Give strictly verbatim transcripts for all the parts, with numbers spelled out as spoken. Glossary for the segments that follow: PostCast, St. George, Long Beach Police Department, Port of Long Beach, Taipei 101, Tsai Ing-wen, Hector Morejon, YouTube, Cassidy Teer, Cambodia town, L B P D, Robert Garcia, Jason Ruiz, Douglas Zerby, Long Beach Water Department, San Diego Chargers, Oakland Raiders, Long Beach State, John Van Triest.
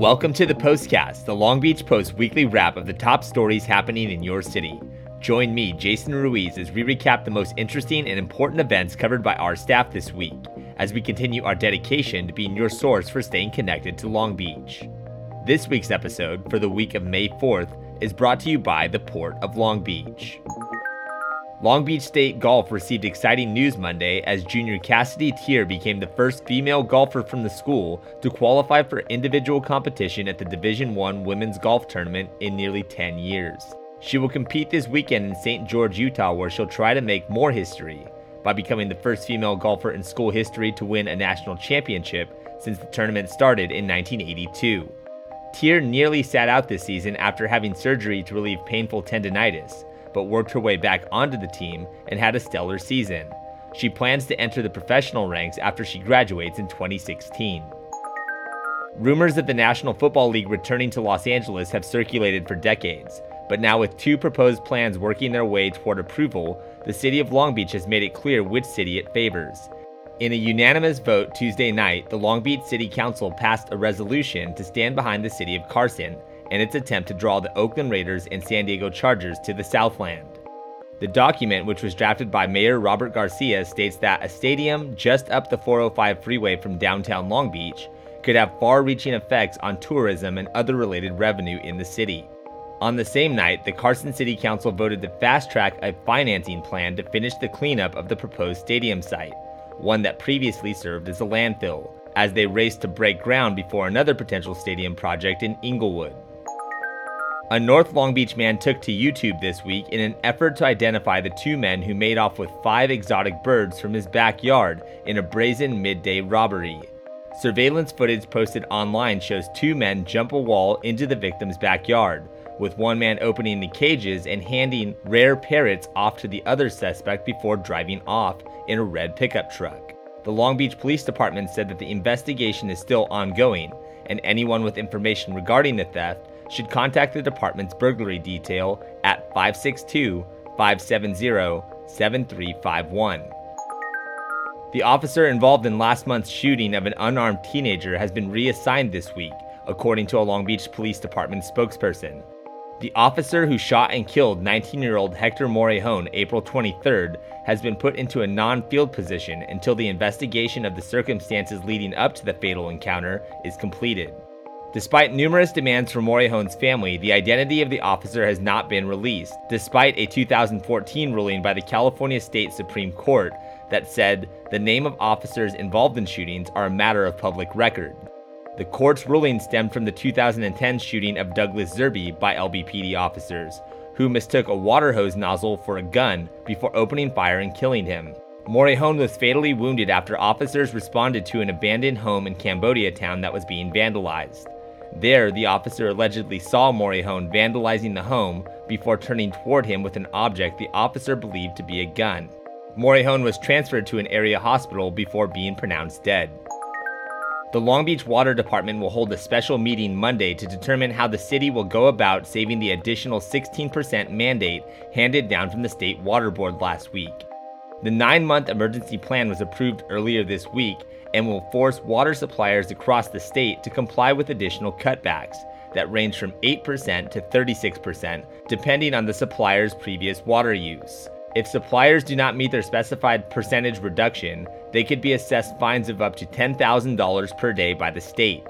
Welcome to the Postcast, the Long Beach Post weekly wrap of the top stories happening in your city. Join me, Jason Ruiz, as we recap the most interesting and important events covered by our staff this week, as we continue our dedication to being your source for staying connected to Long Beach. This week's episode, for the week of May fourth, is brought to you by the Port of Long Beach. Long Beach State Golf received exciting news Monday as junior Cassidy Teer became the first female golfer from the school to qualify for individual competition at the Division one Women's Golf Tournament in nearly ten years. She will compete this weekend in Saint George, Utah, where she'll try to make more history by becoming the first female golfer in school history to win a national championship since the tournament started in nineteen eighty-two. Teer nearly sat out this season after having surgery to relieve painful tendinitis, but worked her way back onto the team and had a stellar season. She plans to enter the professional ranks after she graduates in twenty sixteen. Rumors of the National Football League returning to Los Angeles have circulated for decades, but now with two proposed plans working their way toward approval, the city of Long Beach has made it clear which city it favors. In a unanimous vote Tuesday night, the Long Beach City Council passed a resolution to stand behind the city of Carson and its attempt to draw the Oakland Raiders and San Diego Chargers to the Southland. The document, which was drafted by Mayor Robert Garcia, states that a stadium just up the four oh five freeway from downtown Long Beach could have far-reaching effects on tourism and other related revenue in the city. On the same night, the Carson City Council voted to fast-track a financing plan to finish the cleanup of the proposed stadium site, one that previously served as a landfill, as they raced to break ground before another potential stadium project in Inglewood. A North Long Beach man took to YouTube this week in an effort to identify the two men who made off with five exotic birds from his backyard in a brazen midday robbery. Surveillance footage posted online shows two men jump a wall into the victim's backyard, with one man opening the cages and handing rare parrots off to the other suspect before driving off in a red pickup truck. The Long Beach Police Department said that the investigation is still ongoing, and anyone with information regarding the theft should contact the department's burglary detail at five six two, five seven zero, seven three five one. The officer involved in last month's shooting of an unarmed teenager has been reassigned this week, according to a Long Beach Police Department spokesperson. The officer who shot and killed nineteen-year-old Hector Morejon April twenty-third has been put into a non-field position until the investigation of the circumstances leading up to the fatal encounter is completed. Despite numerous demands from Morejon's family, the identity of the officer has not been released, despite a two thousand fourteen ruling by the California State Supreme Court that said the name of officers involved in shootings are a matter of public record. The court's ruling stemmed from the two thousand ten shooting of Douglas Zerby by L B P D officers, who mistook a water hose nozzle for a gun before opening fire and killing him. Morejon was fatally wounded after officers responded to an abandoned home in Cambodia town that was being vandalized. There, the officer allegedly saw Morejon vandalizing the home before turning toward him with an object the officer believed to be a gun. Morejon was transferred to an area hospital before being pronounced dead. The Long Beach Water Department will hold a special meeting Monday to determine how the city will go about saving the additional sixteen percent mandate handed down from the State Water Board last week. The nine-month emergency plan was approved earlier this week and will force water suppliers across the state to comply with additional cutbacks that range from eight percent to thirty-six percent, depending on the supplier's previous water use. If suppliers do not meet their specified percentage reduction, they could be assessed fines of up to ten thousand dollars per day by the state.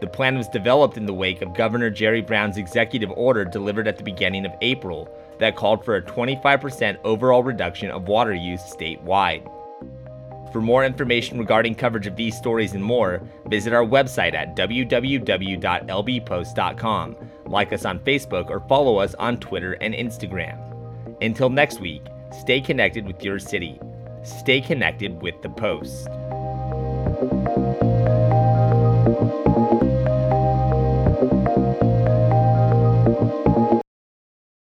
The plan was developed in the wake of Governor Jerry Brown's executive order delivered at the beginning of April that called for a twenty-five percent overall reduction of water use statewide. For more information regarding coverage of these stories and more, visit our website at w w w dot l b post dot com, like us on Facebook, or follow us on Twitter and Instagram. Until next week, stay connected with your city. Stay connected with the Post.